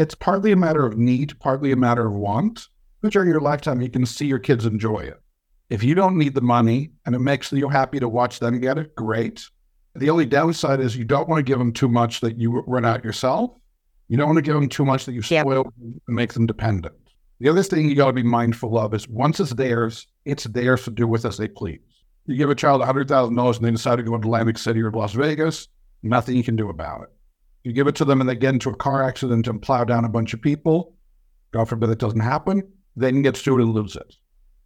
It's partly a matter of need, partly a matter of want. But during your lifetime, you can see your kids enjoy it. If you don't need the money and it makes you happy to watch them get it, great. The only downside is you don't want to give them too much that you run out yourself. You don't want to give them too much that you spoil and make them dependent. The other thing you got to be mindful of is once it's theirs to do with as they please. You give a child $100,000 and they decide to go to Atlantic City or Las Vegas, nothing you can do about it. You give it to them and they get into a car accident and plow down a bunch of people, God forbid it doesn't happen, they can get sued and lose it.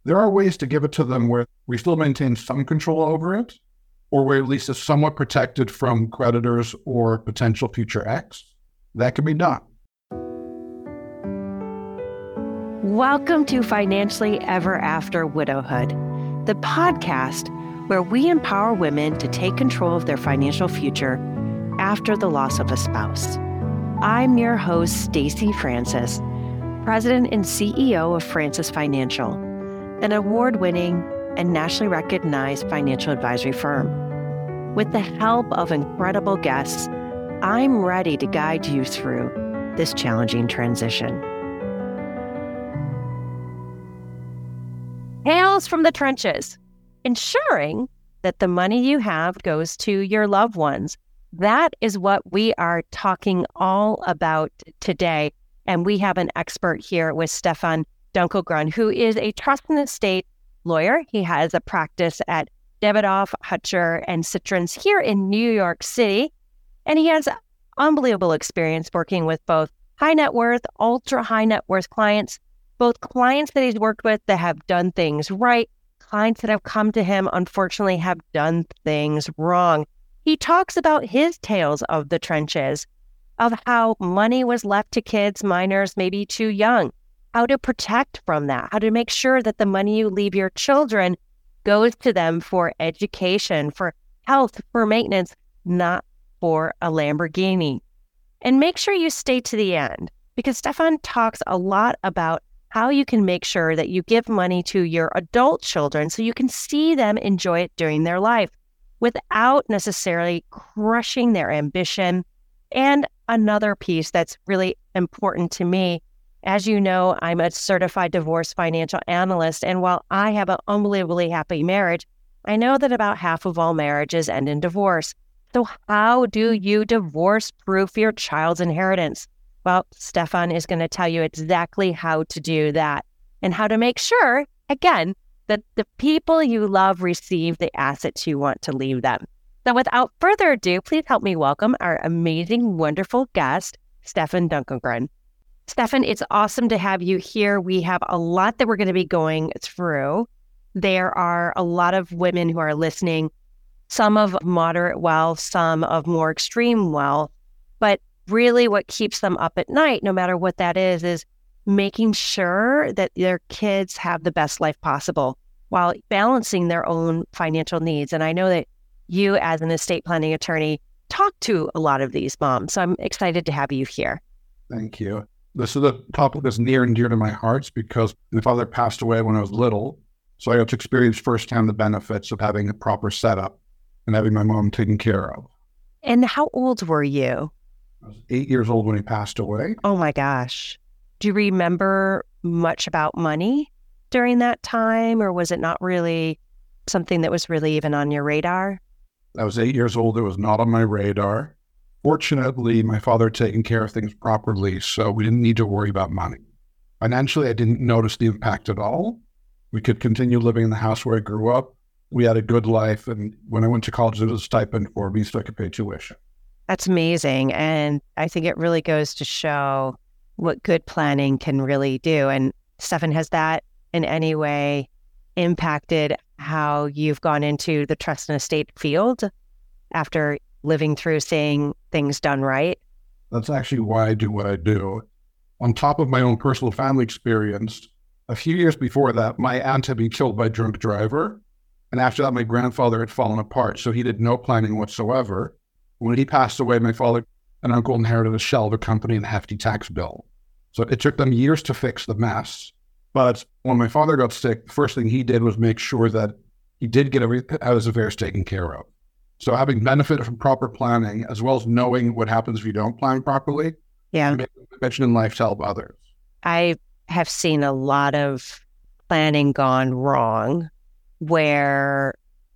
There are ways to give it to them where we still maintain some control over it, or where at least it's somewhat protected from creditors or potential future ex. That can be done. Welcome to Financially Ever After Widowhood, the podcast where we empower women to take control of their financial future after the loss of a spouse. I'm your host, Stacy Francis, President and CEO of Francis Financial, an award-winning and nationally recognized financial advisory firm. With the help of incredible guests, I'm ready to guide you through this challenging transition. Tales from the Trenches, ensuring that the money you have goes to your loved ones. That is what we are talking all about today. And we have an expert here with Stefan Dunkelgrun, who is a trust and estate lawyer. He has a practice at Davidoff, Hutcher, and Citron here in New York City. And he has unbelievable experience working with both high net worth, ultra high net worth clients, both clients that he's worked with that have done things right, clients that have come to him, unfortunately, have done things wrong. He talks about his tales of the trenches, of how money was left to kids, minors, maybe too young, how to protect from that, how to make sure that the money you leave your children goes to them for education, for health, for maintenance, not for a Lamborghini. And make sure you stay to the end, because Stefan talks a lot about how you can make sure that you give money to your adult children so you can see them enjoy it during their life without necessarily crushing their ambition. And another piece that's really important to me, as you know, I'm a certified divorce financial analyst. And while I have an unbelievably happy marriage, I know that about half of all marriages end in divorce. So how do you divorce-proof your child's inheritance? Well, Stefan is going to tell you exactly how to do that and how to make sure, again, that the people you love receive the assets you want to leave them. So without further ado, please help me welcome our amazing, wonderful guest, Stefan Dunkelgrun. Stefan, it's awesome to have you here. We have a lot that we're going to be going through. There are a lot of women who are listening, some of moderate wealth, some of more extreme wealth, but really what keeps them up at night, no matter what that is making sure that their kids have the best life possible while balancing their own financial needs. And I know that you, as an estate planning attorney, talk to a lot of these moms. So I'm excited to have you here. Thank you. This is a topic that's near and dear to my heart because my father passed away when I was little. So I got to experience firsthand the benefits of having a proper setup and having my mom taken care of. And how old were you? I was 8 years old when he passed away. Oh my gosh. Do you remember much about money during that time, or was it not really something that was really even on your radar? I was 8 years old. It was not on my radar. Fortunately, my father had taken care of things properly, so we didn't need to worry about money. Financially, I didn't notice the impact at all. We could continue living in the house where I grew up. We had a good life, and when I went to college, there was a stipend for me so I could pay tuition. That's amazing, and I think it really goes to show what good planning can really do. And Stefan, has that in any way impacted how you've gone into the trust and estate field after living through seeing things done right? That's actually why I do what I do. On top of my own personal family experience, a few years before that, my aunt had been killed by a drunk driver. And after that, my grandfather had fallen apart. So he did no planning whatsoever. When he passed away, my father and uncle inherited a shell of a company and a hefty tax bill. So it took them years to fix the mess. But when my father got sick, the first thing he did was make sure that he did get his affairs taken care of. So having benefited from proper planning, as well as knowing what happens if you don't plan properly, Yeah. Mention in life to help others. I have seen a lot of planning gone wrong where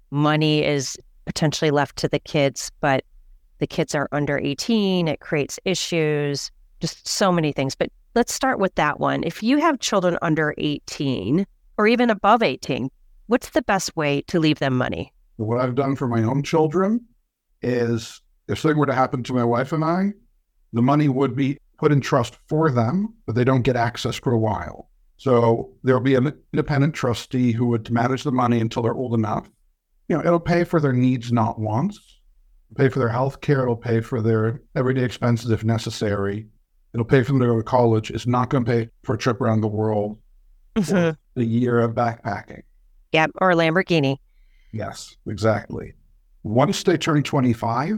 money is potentially left to the kids, but the kids are under 18. It creates issues, just so many things. But let's start with that one. If you have children under 18 or even above 18, what's the best way to leave them money? What I've done for my own children is if something were to happen to my wife and I, the money would be put in trust for them, but they don't get access for a while. So there'll be an independent trustee who would manage the money until they're old enough. You know, it'll pay for their needs, not wants. It'll pay for their health care. It'll pay for their everyday expenses if necessary. It'll pay for them to go to college. It's not going to pay for a trip around the world, mm-hmm. a year of backpacking. Yeah, or a Lamborghini. Yes, exactly. Once they turn 25,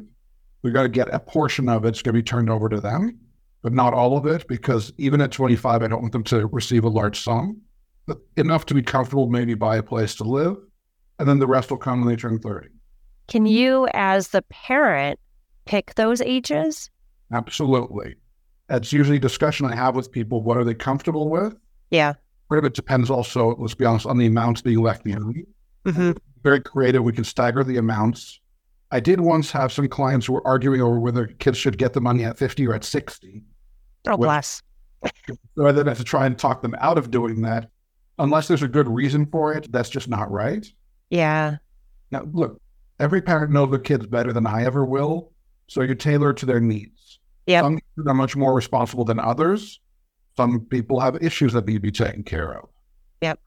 we've got to get a portion of it's going to be turned over to them, but not all of it, because even at 25, I don't want them to receive a large sum, but enough to be comfortable, maybe buy a place to live, and then the rest will come when they turn 30. Can you, as the parent, pick those ages? Absolutely. That's usually a discussion I have with people. What are they comfortable with? Yeah. Part of it depends also, let's be honest, on the amounts being left behind. Mm-hmm. Very creative. We can stagger the amounts. I did once have some clients who were arguing over whether kids should get the money at 50 or at 60. Oh, bless. Rather than have to try and talk them out of doing that, unless there's a good reason for it, that's just not right. Yeah. Now, look, every parent knows their kids better than I ever will, so you tailor to their needs. Yep. Some kids are much more responsible than others. Some people have issues that need to be taken care of. Yep.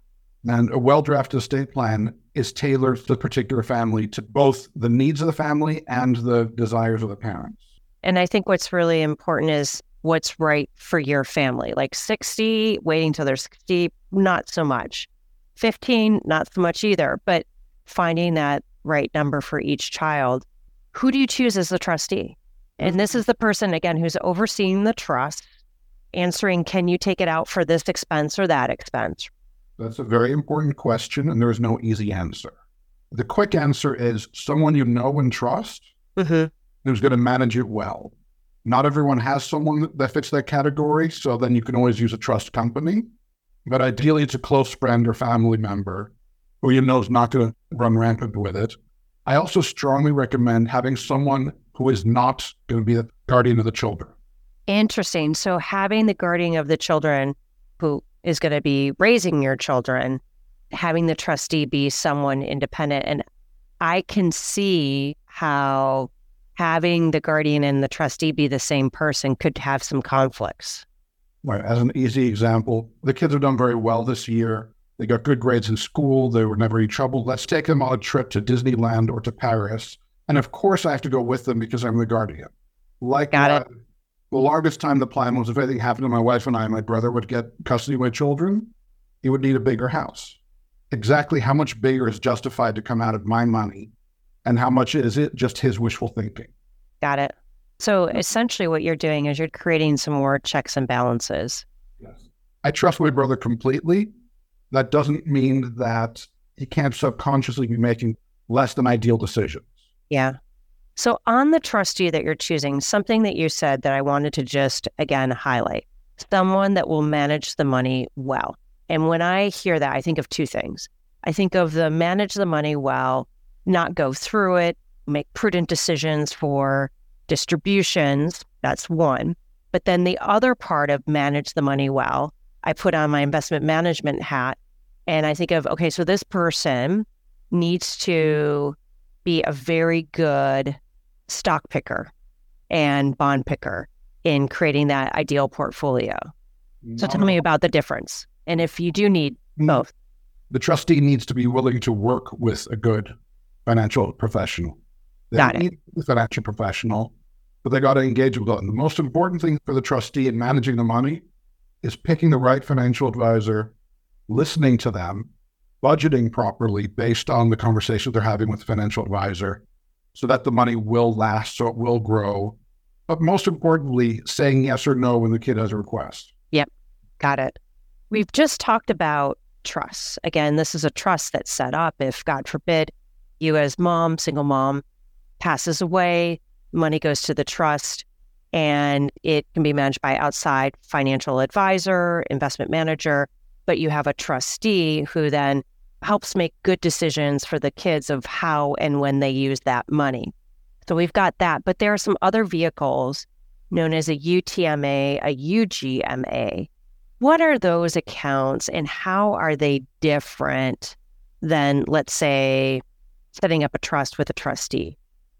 And a well-drafted estate plan is tailored to the particular family, to both the needs of the family and the desires of the parents. And I think what's really important is what's right for your family. Like 60, waiting till they're 60, not so much. 15, not so much either. But finding that right number for each child. Who do you choose as the trustee? And this is the person, again, who's overseeing the trust, answering, can you take it out for this expense or that expense? That's a very important question, and there is no easy answer. The quick answer is someone you know and trust mm-hmm. who's going to manage it well. Not everyone has someone that fits that category, so then you can always use a trust company. But ideally, it's a close friend or family member who you know is not going to run rampant with it. I also strongly recommend having someone who is not going to be the guardian of the children. Interesting. So having the guardian of the children who is going to be raising your children, having the trustee be someone independent. And I can see how having the guardian and the trustee be the same person could have some conflicts. Right. As an easy example, the kids have done very well this year. They got good grades in school. They were never in trouble. Let's take them on a trip to Disneyland or to Paris. And of course, I have to go with them because I'm the guardian. Like that. The longest time the plan was if anything happened to my wife and I, my brother would get custody of my children. He would need a bigger house. Exactly how much bigger is justified to come out of my money and how much is it just his wishful thinking? Got it. So essentially what you're doing is you're creating some more checks and balances. Yes. I trust my brother completely. That doesn't mean that he can't subconsciously be making less than ideal decisions. Yeah. So on the trustee that you're choosing, something that you said that I wanted to just, again, highlight, someone that will manage the money well. And when I hear that, I think of two things. I think of the manage the money well, not go through it, make prudent decisions for distributions. That's one. But then the other part of manage the money well, I put on my investment management hat and I think of, okay, so this person needs to be a very good stock picker and bond picker in creating that ideal portfolio. So tell me about the difference. And if you do need both. The trustee needs to be willing to work with a good financial professional. They need a financial professional, but they got to engage with them. The most important thing for the trustee in managing the money is picking the right financial advisor, listening to them, budgeting properly based on the conversation they're having with the financial advisor so that the money will last, so it will grow. But most importantly, saying yes or no when the kid has a request. Yep. Got it. We've just talked about trusts. Again, this is a trust that's set up. If, God forbid, you as mom, single mom, passes away, money goes to the trust. and it can be managed by outside financial advisor, investment manager, but you have a trustee who then helps make good decisions for the kids of how and when they use that money. So we've got that, but there are some other vehicles known as a UTMA, a UGMA. What are those accounts and how are they different than, let's say, setting up a trust with a trustee?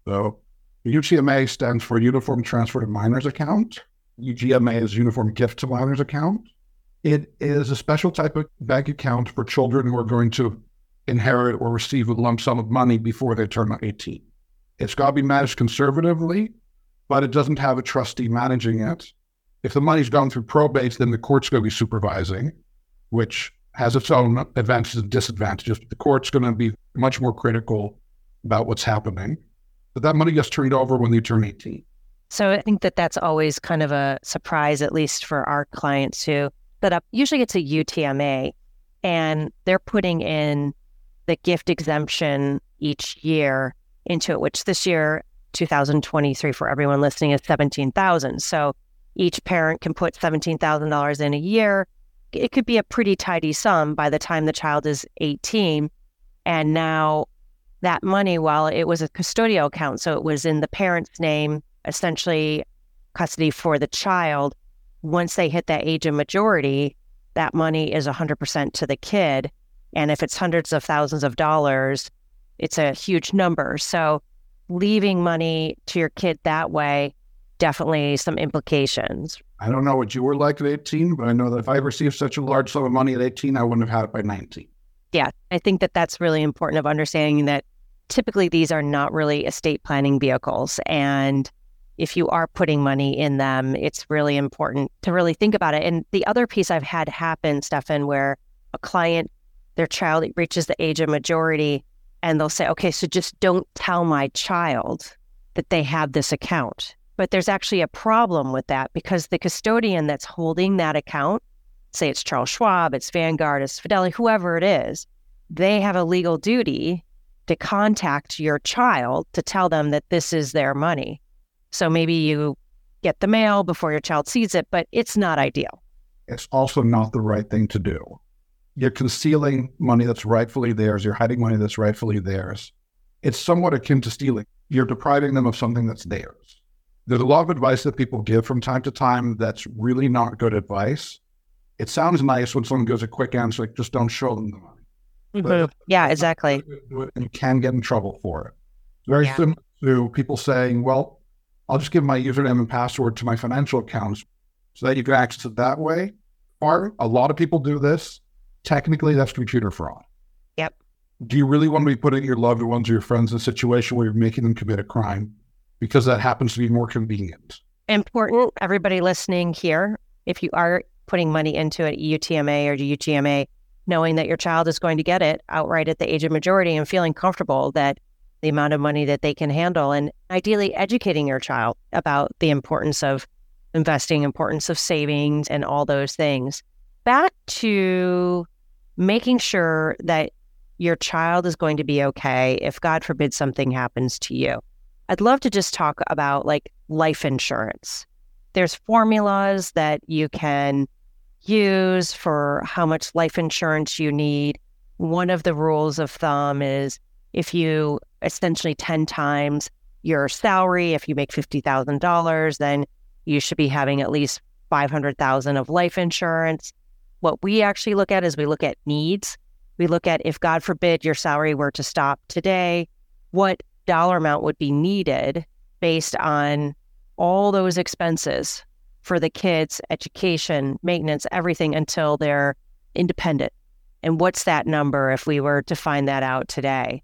So UTMA stands for Uniform Transfer to Minors Account. UGMA is Uniform Gift to Minors Account. It is a special type of bank account for children who are going to inherit or receive a lump sum of money before they turn 18. It's got to be managed conservatively, but it doesn't have a trustee managing it. If the money's gone through probate, then the court's going to be supervising, which has its own advantages and disadvantages. The court's going to be much more critical about what's happening. But that money gets turned over when they turn 18. So I think that that's always kind of a surprise, at least for our clients who set up, usually it's a UTMA, and they're putting in the gift exemption each year into it, which this year, 2023, for everyone listening, is $17,000. So each parent can put $17,000 in a year. It could be a pretty tidy sum by the time the child is 18. And now that money, while it was a custodial account, so it was in the parent's name, essentially custody for the child, once they hit that age of majority, that money is 100% to the kid. And if it's hundreds of thousands of dollars, it's a huge number. So leaving money to your kid that way, definitely some implications. I don't know what you were like at 18, but I know that if I received such a large sum of money at 18, I wouldn't have had it by 19. Yeah, I think that that's really important of understanding that typically these are not really estate planning vehicles. And if you are putting money in them, it's really important to really think about it. And the other piece I've had happen, Stefan, where a client, their child reaches the age of majority, and they'll say, okay, so just don't tell my child that they have this account. But there's actually a problem with that because the custodian that's holding that account, say it's Charles Schwab, it's Vanguard, it's Fidelity, whoever it is, they have a legal duty to contact your child to tell them that this is their money. So maybe you get the mail before your child sees it, but it's not ideal. It's also not the right thing to do. You're concealing money that's rightfully theirs. You're hiding money that's rightfully theirs. It's somewhat akin to stealing. You're depriving them of something that's theirs. There's a lot of advice that people give from time to time that's really not good advice. It sounds nice when someone gives a quick answer, like, just don't show them the money. Mm-hmm. Yeah, exactly. And you can get in trouble for it. Very similar to people saying, well, I'll just give my username and password to my financial accounts so that you can access it that way. Or a lot of people do this. Technically, that's computer fraud. Yep. Do you really want to be putting your loved ones or your friends in a situation where you're making them commit a crime? Because that happens to be more convenient. Important, everybody listening here, if you are putting money into an UTMA or UGMA, knowing that your child is going to get it outright at the age of majority and feeling comfortable that the amount of money that they can handle, and ideally educating your child about the importance of investing, importance of savings, and all those things. Back to making sure that your child is going to be okay if, God forbid, something happens to you. I'd love to just talk about like life insurance. There's formulas that you can use for how much life insurance you need. One of the rules of thumb is if you essentially 10 times your salary, if you make $50,000, then you should be having at least $500,000 of life insurance. What we actually look at is we look at needs. We look at if, God forbid, your salary were to stop today, what dollar amount would be needed based on all those expenses for the kids, education, maintenance, everything until they're independent. And what's that number if we were to find that out today?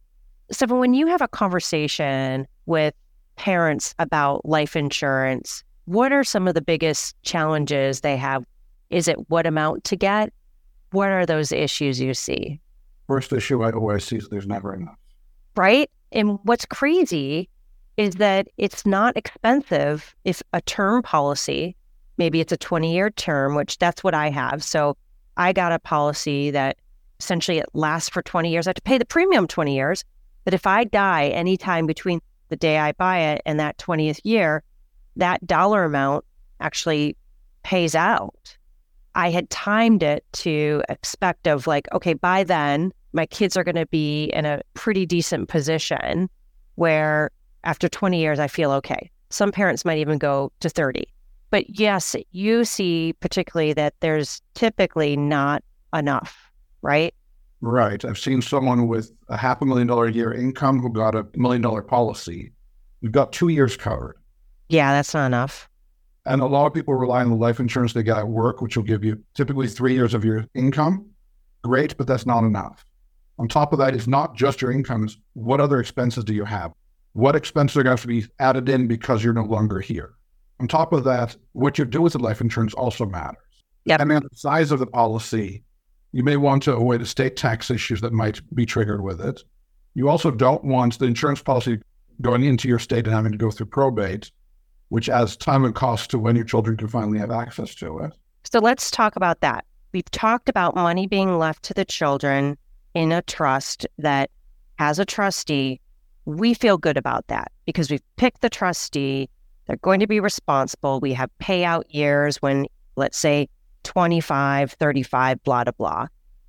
So when you have a conversation with parents about life insurance, what are some of the biggest challenges they have? Is it what amount to get? What are those issues you see? First issue I always see is there's never enough. Right? And what's crazy is that it's not expensive if a term policy, maybe it's a 20-year term, which that's what I have. So I got a policy that essentially it lasts for 20 years. I have to pay the premium 20 years, but if I die anytime between the day I buy it and that 20th year, that dollar amount actually pays out. I had timed it to expect of like, okay, by then my kids are going to be in a pretty decent position where after 20 years, I feel okay. Some parents might even go to 30. But yes, you see particularly that there's typically not enough, right? Right. I've seen someone with a $500,000 a year income who got a $1 million policy. We've got 2 years covered. Yeah, that's not enough. And a lot of people rely on the life insurance they got at work, which will give you typically 3 years of your income. Great, but that's not enough. On top of that, it's not just your income. It's what other expenses do you have? What expenses are going to have to be added in because you're no longer here? On top of that, what you do with the life insurance also matters. Yep. Depending on the size of the policy, you may want to avoid estate tax issues that might be triggered with it. You also don't want the insurance policy going into your state and having to go through probate, which adds time and cost to when your children can finally have access to it. So let's talk about that. We've talked about money being left to the children in a trust that, as a trustee, we feel good about that because we've picked the trustee. They're going to be responsible. We have payout years when, let's say, 25, 35, blah, blah, blah.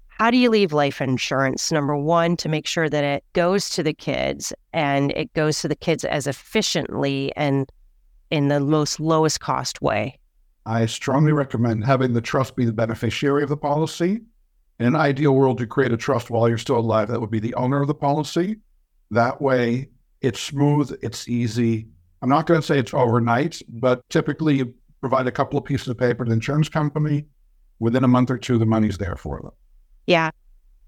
How do you leave life insurance, number one, to make sure that it goes to the kids and it goes to the kids as efficiently and in the most lowest cost way? I strongly recommend having the trust be the beneficiary of the policy. In an ideal world, you create a trust while you're still alive. That would be the owner of the policy. That way, it's smooth, it's easy. I'm not going to say it's overnight, but typically you provide a couple of pieces of paper to the insurance company. Within a month or two, the money's there for them. Yeah.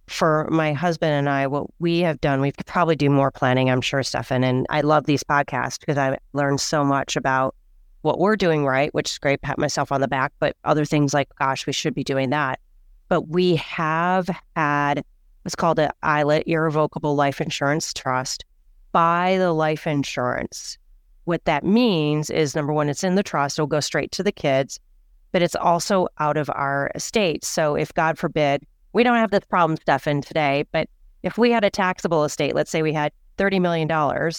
For my husband and I, what we have done, we could probably do more planning, I'm sure, Stefan. And I love these podcasts because I learned so much about what we're doing right, which is great, pat myself on the back, but other things like, gosh, we should be doing that. But we have had what's called an ILIT, Irrevocable Life Insurance Trust, by the life insurance. What that means is, number one, it's in the trust. It'll go straight to the kids, but it's also out of our estate. So if, God forbid, we don't have this problem, Stefan, today, but if we had a taxable estate, let's say we had $30 million,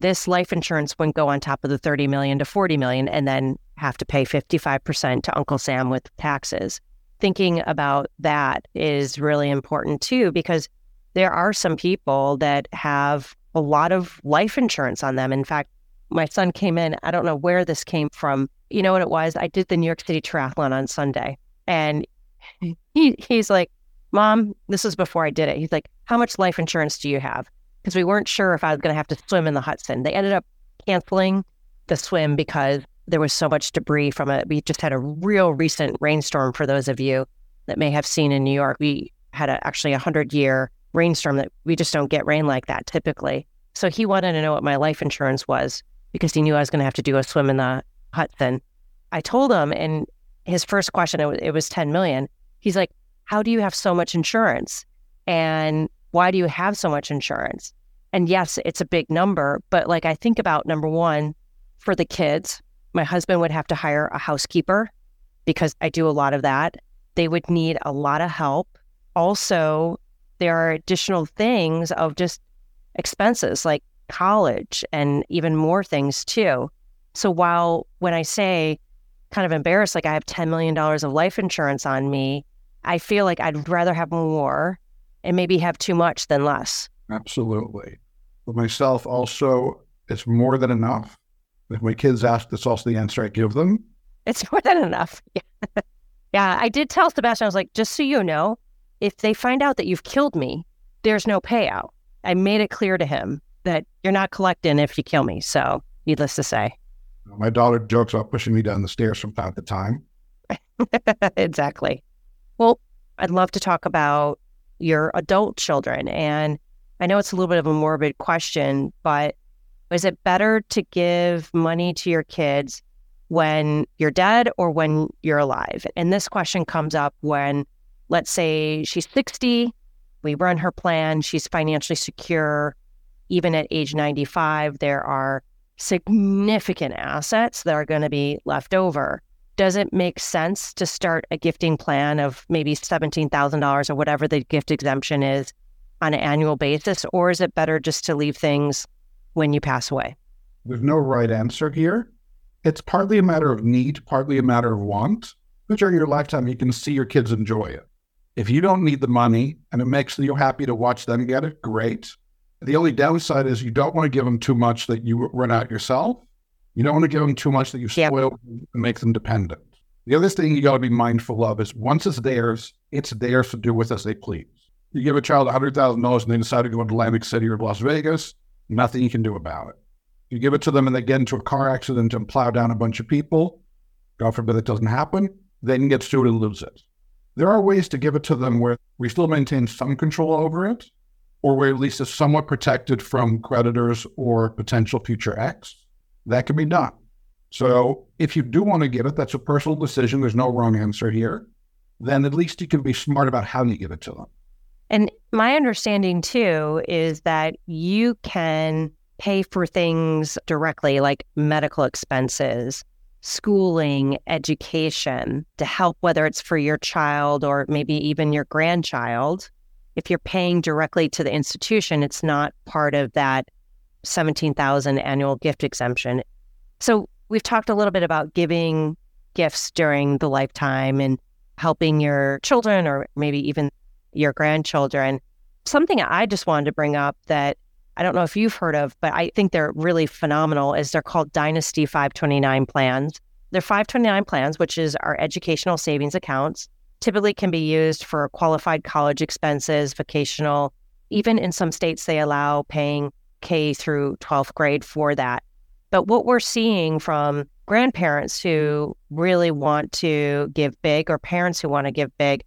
this life insurance wouldn't go on top of the $30 million to $40 million and then have to pay 55% to Uncle Sam with taxes. Thinking about that is really important too, because there are some people that have a lot of life insurance on them. In fact, my son came in, I don't know where this came from. You know what it was? I did the New York City Triathlon on Sunday. And he's like, Mom, this was before I did it. He's like, how much life insurance do you have? Because we weren't sure if I was going to have to swim in the Hudson. They ended up canceling the swim because there was so much debris from it. We just had a real recent rainstorm. For those of you that may have seen in New York, we had actually a 100-year rainstorm that we just don't get rain like that typically. So he wanted to know what my life insurance was, because he knew I was going to have to do a swim in the Hudson. I told him, and his first question, it was $10 million. He's like, how do you have so much insurance? And why do you have so much insurance? And yes, it's a big number, but like I think about, number one, for the kids, my husband would have to hire a housekeeper because I do a lot of that. They would need a lot of help. Also, there are additional things of just expenses like college and even more things too. So while when I say kind of embarrassed, like I have $10 million of life insurance on me, I feel like I'd rather have more and maybe have too much than less. Absolutely. For myself also, it's more than enough. If my kids ask, that's also the answer I give them. It's more than enough. Yeah. Yeah. I did tell Sebastian, I was like, just so you know, if they find out that you've killed me, there's no payout. I made it clear to him that you're not collecting if you kill me. So needless to say. My daughter jokes about pushing me down the stairs from time to time. Exactly. Well, I'd love to talk about your adult children. And I know it's a little bit of a morbid question, but is it better to give money to your kids when you're dead or when you're alive? And this question comes up when, let's say she's 60, we run her plan, she's financially secure. Even at age 95, there are significant assets that are going to be left over. Does it make sense to start a gifting plan of maybe $17,000 or whatever the gift exemption is on an annual basis? Or is it better just to leave things when you pass away? There's no right answer here. It's partly a matter of need, partly a matter of want. But during your lifetime, you can see your kids enjoy it. If you don't need the money and it makes you happy to watch them get it, great. The only downside is you don't want to give them too much that you run out yourself. You don't want to give them too much that you spoil and make them dependent. The other thing you got to be mindful of is once it's theirs to do with as they please. You give a child $100,000 and they decide to go to Atlantic City or Las Vegas, nothing you can do about it. You give it to them and they get into a car accident and plow down a bunch of people. God forbid it doesn't happen. They can get sued and lose it. There are ways to give it to them where we still maintain some control over it, or where at least it's somewhat protected from creditors or potential future ex. That can be done. So if you do want to give it, that's a personal decision. There's no wrong answer here. Then at least you can be smart about how you give it to them. And my understanding, too, is that you can pay for things directly, like medical expenses, schooling, education, to help, whether it's for your child or maybe even your grandchild. If you're paying directly to the institution, it's not part of that $17,000 annual gift exemption. So we've talked a little bit about giving gifts during the lifetime and helping your children or maybe even your grandchildren. Something I just wanted to bring up that I don't know if you've heard of, but I think they're really phenomenal, is they're called Dynasty 529 plans. They're 529 plans, which is our educational savings accounts, typically can be used for qualified college expenses, vocational. Even in some states, they allow paying K through 12th grade for that. But what we're seeing from grandparents who really want to give big or parents who want to give big,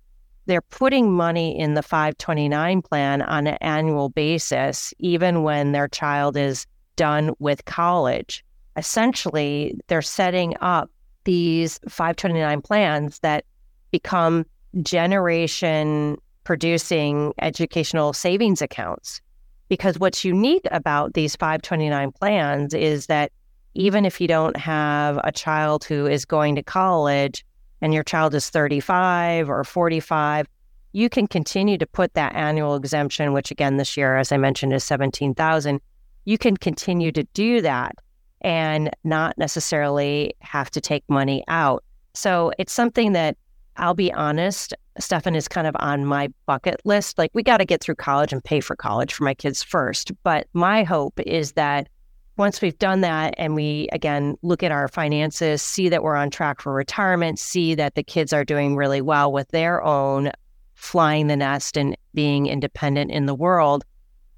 they're putting money in the 529 plan on an annual basis, even when their child is done with college. Essentially, they're setting up these 529 plans that become generation-producing educational savings accounts. Because what's unique about these 529 plans is that even if you don't have a child who is going to college, and your child is 35 or 45, you can continue to put that annual exemption, which again this year, as I mentioned, is $17,000. You can continue to do that and not necessarily have to take money out. So it's something that, I'll be honest, Stefan, is kind of on my bucket list. Like, we got to get through college and pay for college for my kids first. But my hope is that once we've done that and we, again, look at our finances, see that we're on track for retirement, see that the kids are doing really well with their own flying the nest and being independent in the world,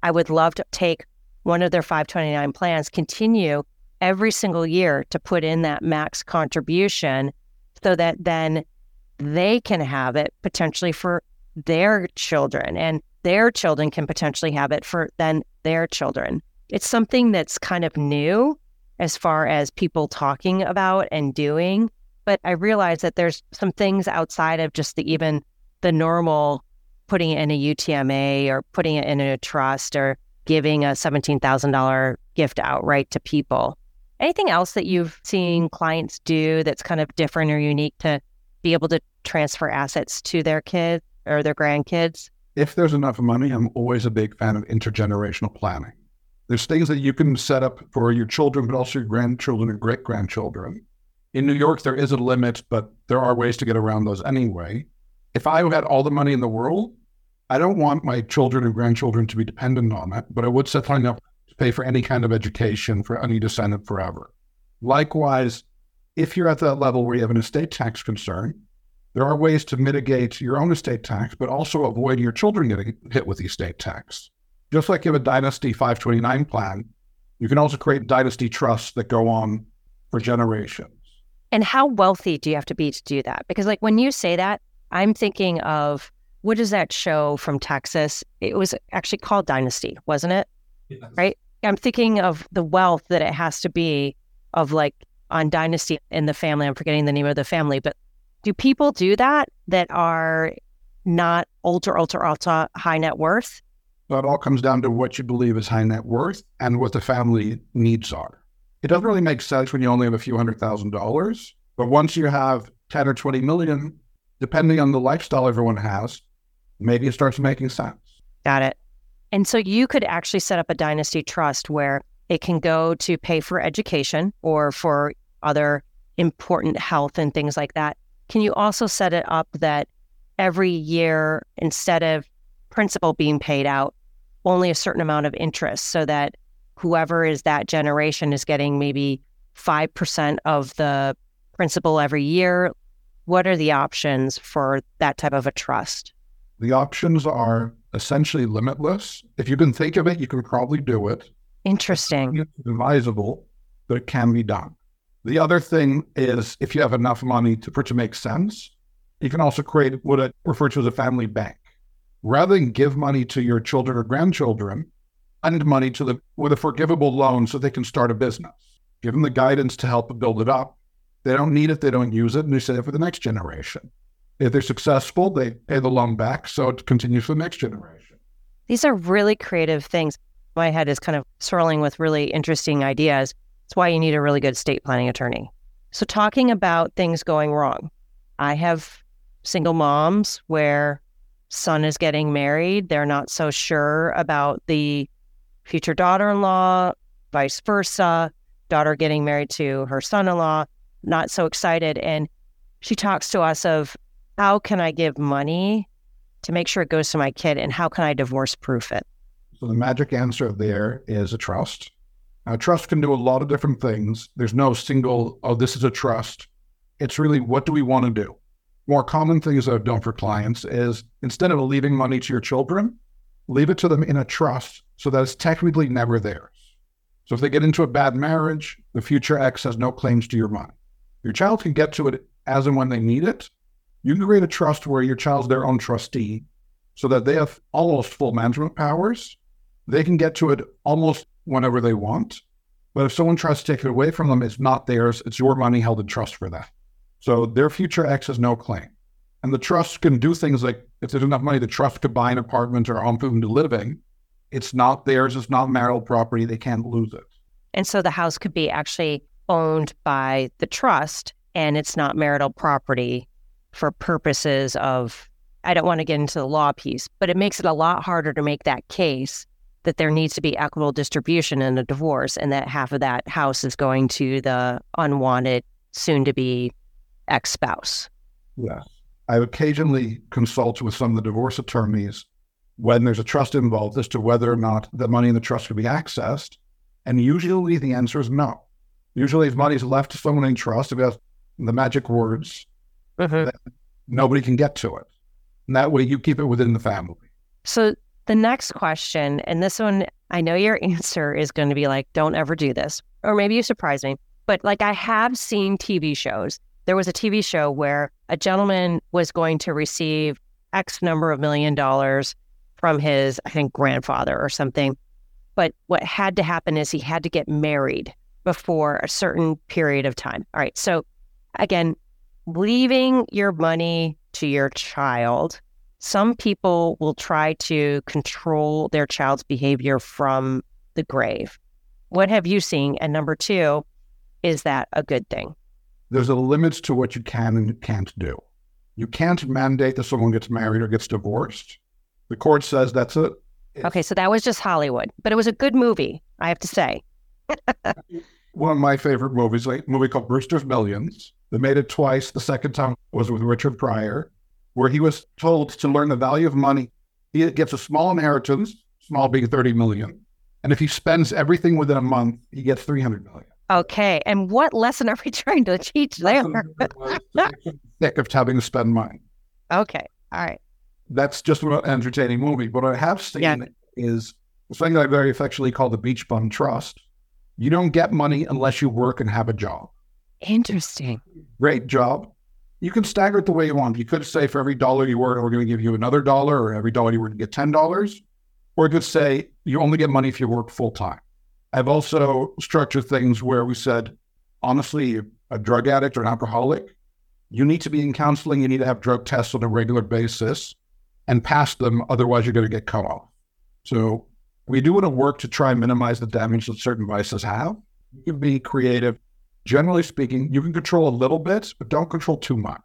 I would love to take one of their 529 plans, continue every single year to put in that max contribution so that then they can have it potentially for their children and their children can potentially have it for then their children. It's something that's kind of new as far as people talking about and doing, but I realize that there's some things outside of just the normal putting it in a UTMA or putting it in a trust or giving a $17,000 gift outright to people. Anything else that you've seen clients do that's kind of different or unique to be able to transfer assets to their kids or their grandkids? If there's enough money, I'm always a big fan of intergenerational planning. There's things that you can set up for your children, but also your grandchildren and great-grandchildren. In New York, there is a limit, but there are ways to get around those anyway. If I had all the money in the world, I don't want my children and grandchildren to be dependent on it, but I would set something up to pay for any kind of education for any descendant forever. Likewise, if you're at that level where you have an estate tax concern, there are ways to mitigate your own estate tax, but also avoid your children getting hit with the estate tax. Just like you have a Dynasty 529 plan, you can also create dynasty trusts that go on for generations. And how wealthy do you have to be to do that? Because like when you say that, I'm thinking of, what is that show from Texas? It was actually called Dynasty, wasn't it? Yes. Right? I'm thinking of the wealth that it has to be of, like, on Dynasty in the family. I'm forgetting the name of the family, but do people do that are not ultra, ultra, ultra high net worth? So it all comes down to what you believe is high net worth and what the family needs are. It doesn't really make sense when you only have a few $100,000, but once you have 10 or 20 million, depending on the lifestyle everyone has, maybe it starts making sense. Got it. And so you could actually set up a dynasty trust where it can go to pay for education or for other important health and things like that. Can you also set it up that every year, instead of principal being paid out, only a certain amount of interest, so that whoever is that generation is getting maybe 5% of the principal every year? What are the options for that type of a trust? The options are essentially limitless. If you can think of it, you can probably do it. Interesting. It's advisable, but it can be done. The other thing is, if you have enough money to make sense, you can also create what I refer to as a family bank. Rather than give money to your children or grandchildren, lend money to them with a forgivable loan so they can start a business. Give them the guidance to help build it up. They don't need it, they don't use it, and you save it for the next generation. If they're successful, they pay the loan back, so it continues for the next generation. These are really creative things. My head is kind of swirling with really interesting ideas. That's why you need a really good estate planning attorney. So talking about things going wrong, I have single moms where son is getting married. They're not so sure about the future daughter-in-law, vice versa, daughter getting married to her son-in-law, not so excited. And she talks to us of, how can I give money to make sure it goes to my kid, and how can I divorce-proof it? So the magic answer there is a trust. Now, trust can do a lot of different things. There's no single, oh, this is a trust. It's really, what do we want to do? More common things that I've done for clients is, instead of leaving money to your children, leave it to them in a trust so that it's technically never theirs. So if they get into a bad marriage, the future ex has no claims to your money. Your child can get to it as and when they need it. You can create a trust where your child's their own trustee so that they have almost full management powers. They can get to it almost whenever they want. But if someone tries to take it away from them, it's not theirs. It's your money held in trust for them. So their future ex has no claim. And the trust can do things like, if there's enough money, the trust could buy an apartment or own food and living. It's not theirs. It's not marital property. They can't lose it. And so the house could be actually owned by the trust, and it's not marital property for purposes of, I don't want to get into the law piece, but it makes it a lot harder to make that case that there needs to be equitable distribution in a divorce, and that half of that house is going to the unwanted, soon-to-be ex-spouse. Yes. I occasionally consult with some of the divorce attorneys when there's a trust involved as to whether or not the money in the trust could be accessed, and usually the answer is no. Usually if money is left to someone in trust, if it has the magic words, then nobody can get to it. And that way you keep it within the family. So the next question, and this one, I know your answer is going to be like, don't ever do this, or maybe you surprise me, but like, I have seen TV shows. There was a TV show where a gentleman was going to receive X number of million dollars from his, I think, grandfather or something. But what had to happen is he had to get married before a certain period of time. All right. So again, leaving your money to your child. Some people will try to control their child's behavior from the grave. What have you seen? And number two, is that a good thing? There's a limit to what you can and can't do. You can't mandate that someone gets married or gets divorced. The court says that's it. Okay, so that was just Hollywood, but it was a good movie, I have to say. One of my favorite movies, a movie called Brewster's Millions. They made it twice. The second time was with Richard Pryor, where he was told to learn the value of money. He gets a small inheritance, small being 30 million. And if he spends everything within a month, he gets 300 million. Okay. And what lesson are we trying to teach there? Thick of having to spend money. Okay. All right. That's just an entertaining movie. What I have seen is something that I very affectionately call the beach bum trust. You don't get money unless you work and have a job. Interesting. Great job. You can stagger it the way you want. You could say for every dollar you earn, we're going to give you another dollar, or every dollar you earn, you get $10. Or you could say you only get money if you work full time. I've also structured things where we said, honestly, a drug addict or an alcoholic, you need to be in counseling. You need to have drug tests on a regular basis and pass them. Otherwise, you're going to get cut off. So we do want to work to try and minimize the damage that certain vices have. You can be creative. Generally speaking, you can control a little bit, but don't control too much.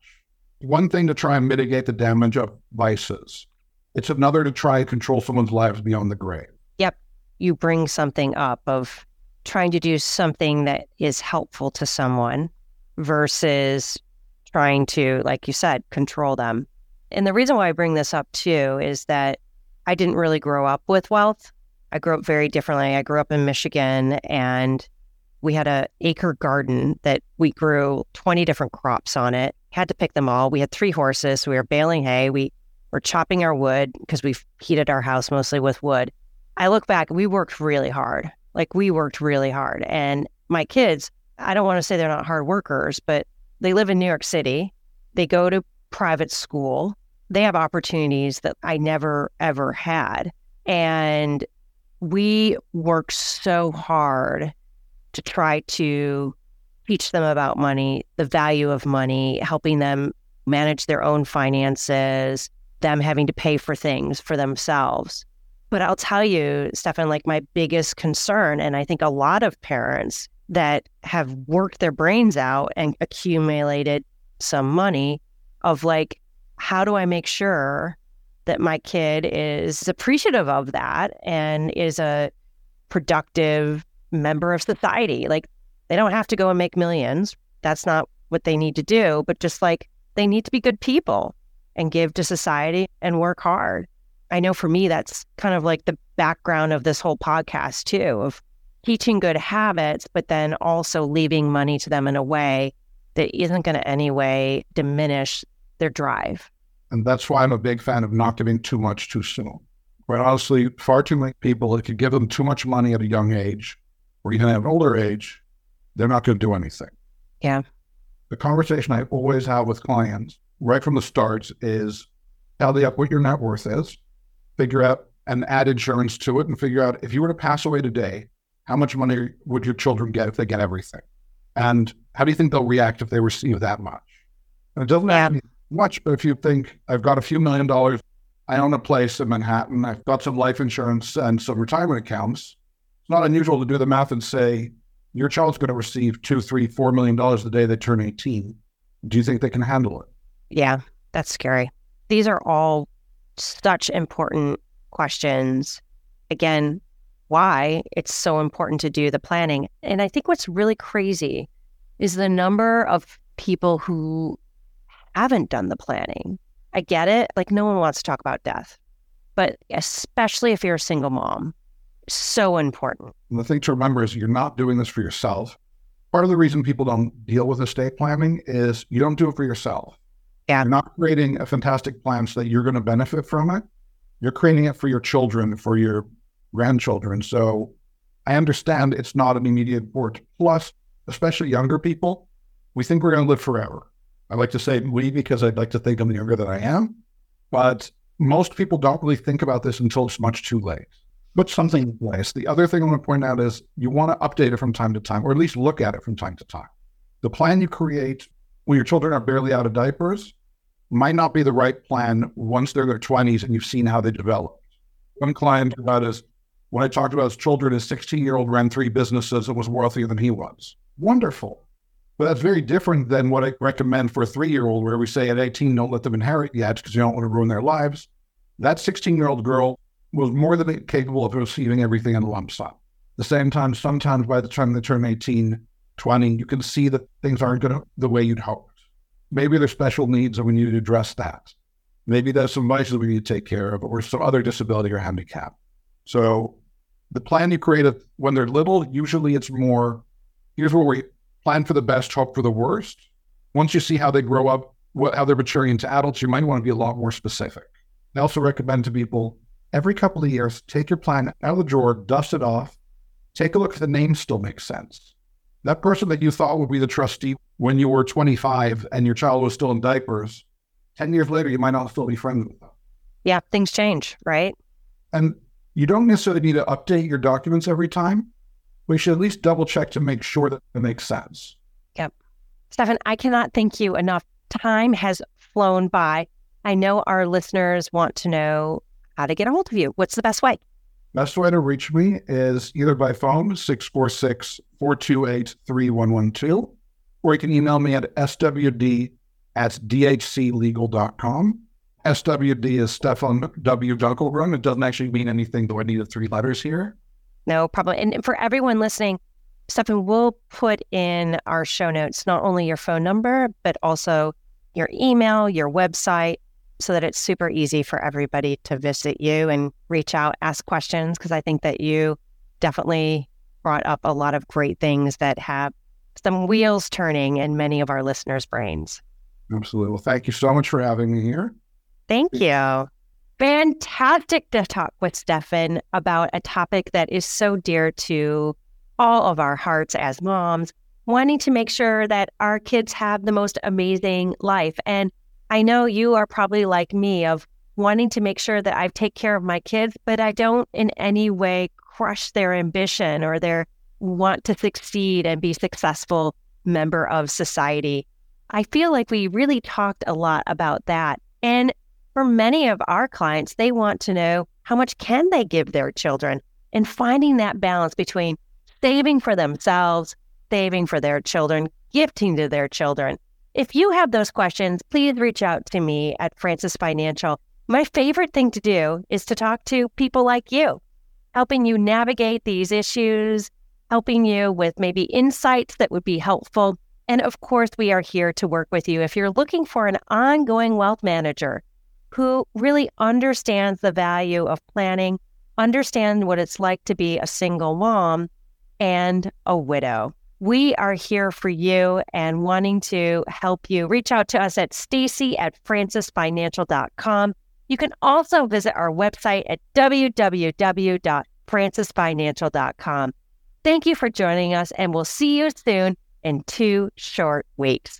One thing to try and mitigate the damage of vices. It's another to try and control someone's lives beyond the grave. Yep. You bring something up of trying to do something that is helpful to someone versus trying to, like you said, control them. And the reason why I bring this up too is that I didn't really grow up with wealth. I grew up very differently. I grew up in Michigan, and we had an acre garden that we grew 20 different crops on it. Had to pick them all. We had 3 horses. We were baling hay. We were chopping our wood because we heated our house mostly with wood. I look back, we worked really hard. Like, we worked really hard. And my kids, I don't want to say they're not hard workers, but they live in New York City. They go to private school. They have opportunities that I never, ever had. And we work so hard to try to teach them about money, the value of money, helping them manage their own finances, them having to pay for things for themselves. But I'll tell you, Stefan, like, my biggest concern, and I think a lot of parents that have worked their brains out and accumulated some money, of like, how do I make sure that my kid is appreciative of that and is a productive member of society? Like, they don't have to go and make millions. That's not what they need to do, but just like, they need to be good people and give to society and work hard. I know for me, that's kind of like the background of this whole podcast too, of teaching good habits, but then also leaving money to them in a way that isn't going to anyway diminish their drive. And that's why I'm a big fan of not giving too much too soon. Quite honestly, far too many people, if you give them too much money at a young age, or even at an older age, they're not going to do anything. Yeah. The conversation I always have with clients right from the start is tally up what your net worth is, figure out and add insurance to it, and figure out if you were to pass away today, how much money would your children get if they get everything? And how do you think they'll react if they receive that much? And it doesn't have to be much, but if you think, I've got a few $1,000,000, I own a place in Manhattan, I've got some life insurance and some retirement accounts, it's not unusual to do the math and say, your child's going to receive $2, $3, $4 million the day they turn 18. Do you think they can handle it? Yeah, that's scary. These are all such important questions. Again, why it's so important to do the planning. And I think what's really crazy is the number of people who haven't done the planning. I get it. Like, no one wants to talk about death, but especially if you're a single mom, so important. And the thing to remember is you're not doing this for yourself. Part of the reason people don't deal with estate planning is you don't do it for yourself. Yeah. You're not creating a fantastic plan so that you're going to benefit from it. You're creating it for your children, for your grandchildren. So I understand it's not an immediate board. Plus, especially younger people, we think we're going to live forever. I like to say we because I'd like to think I'm younger than I am. But most people don't really think about this until it's much too late. Put something in place. The other thing I want to point out is you want to update it from time to time, or at least look at it from time to time. The plan you create when your children are barely out of diapers might not be the right plan once they're in their 20s and you've seen how they developed. One client about is, when I talked about his children, his 16-year-old ran 3 businesses and was wealthier than he was. Wonderful. But that's very different than what I recommend for a 3-year-old, where we say at 18, don't let them inherit yet because you don't want to ruin their lives. That 16-year-old girl was more than capable of receiving everything in a lump sum. At the same time, sometimes by the time they turn 18, 20, you can see that things aren't going the way you'd hoped. Maybe there's special needs and we need to address that. Maybe there's some vices that we need to take care of, or some other disability or handicap. So the plan you create when they're little, usually it's more, here's where we plan for the best, hope for the worst. Once you see how they grow up, how they're maturing into adults, you might want to be a lot more specific. I also recommend to people, every couple of years, take your plan out of the drawer, dust it off, take a look if the name still makes sense. That person that you thought would be the trustee when you were 25 and your child was still in diapers, 10 years later, you might not still be friends with them. Yeah, things change, right? And you don't necessarily need to update your documents every time. We should at least double check to make sure that it makes sense. Yep. Stefan, I cannot thank you enough. Time has flown by. I know our listeners want to know how to get a hold of you. What's the best way? Best way to reach me is either by phone, 646-428-3112, or you can email me at swd@dhclegal.com. SWD is Stefan W. Dunkelgrun. It doesn't actually mean anything, though I needed 3 letters here. No problem. And for everyone listening, Stefan, we'll put in our show notes not only your phone number, but also your email, your website, so that it's super easy for everybody to visit you and reach out, ask questions, because I think that you definitely brought up a lot of great things that have some wheels turning in many of our listeners' brains. Absolutely. Well, thank you so much for having me here. Thank you. Fantastic to talk with Stefan about a topic that is so dear to all of our hearts as moms, wanting to make sure that our kids have the most amazing life. And I know you are probably like me of wanting to make sure that I take care of my kids, but I don't in any way crush their ambition or their want to succeed and be successful member of society. I feel like we really talked a lot about that. And for many of our clients, they want to know how much can they give their children, and finding that balance between saving for themselves, saving for their children, gifting to their children. If you have those questions, please reach out to me at Francis Financial. My favorite thing to do is to talk to people like you, helping you navigate these issues, helping you with maybe insights that would be helpful. And of course, we are here to work with you. If you're looking for an ongoing wealth manager who really understands the value of planning, understands what it's like to be a single mom and a widow, we are here for you and wanting to help you. Reach out to us at stacy@francisfinancial.com. You can also visit our website at www.francisfinancial.com. Thank you for joining us, and we'll see you soon in 2 short weeks.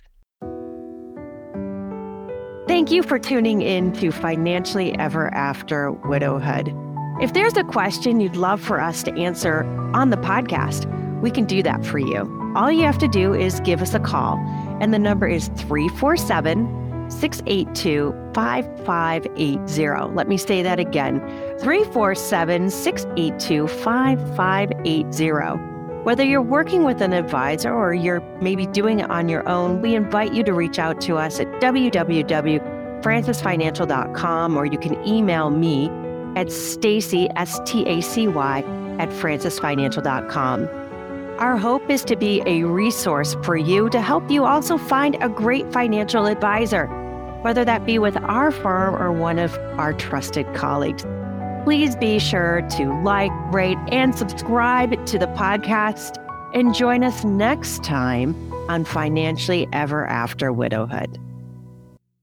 Thank you for tuning in to Financially Ever After Widowhood. If there's a question you'd love for us to answer on the podcast, we can do that for you. All you have to do is give us a call, and the number is 347-682-5580. Let me say that again, 347-682-5580. Whether you're working with an advisor or you're maybe doing it on your own, we invite you to reach out to us at www.francisfinancial.com, or you can email me at Stacy, stacy@francisfinancial.com. Our hope is to be a resource for you to help you also find a great financial advisor, whether that be with our firm or one of our trusted colleagues. Please be sure to like, rate, and subscribe to the podcast, and join us next time on Financially Ever After Widowhood.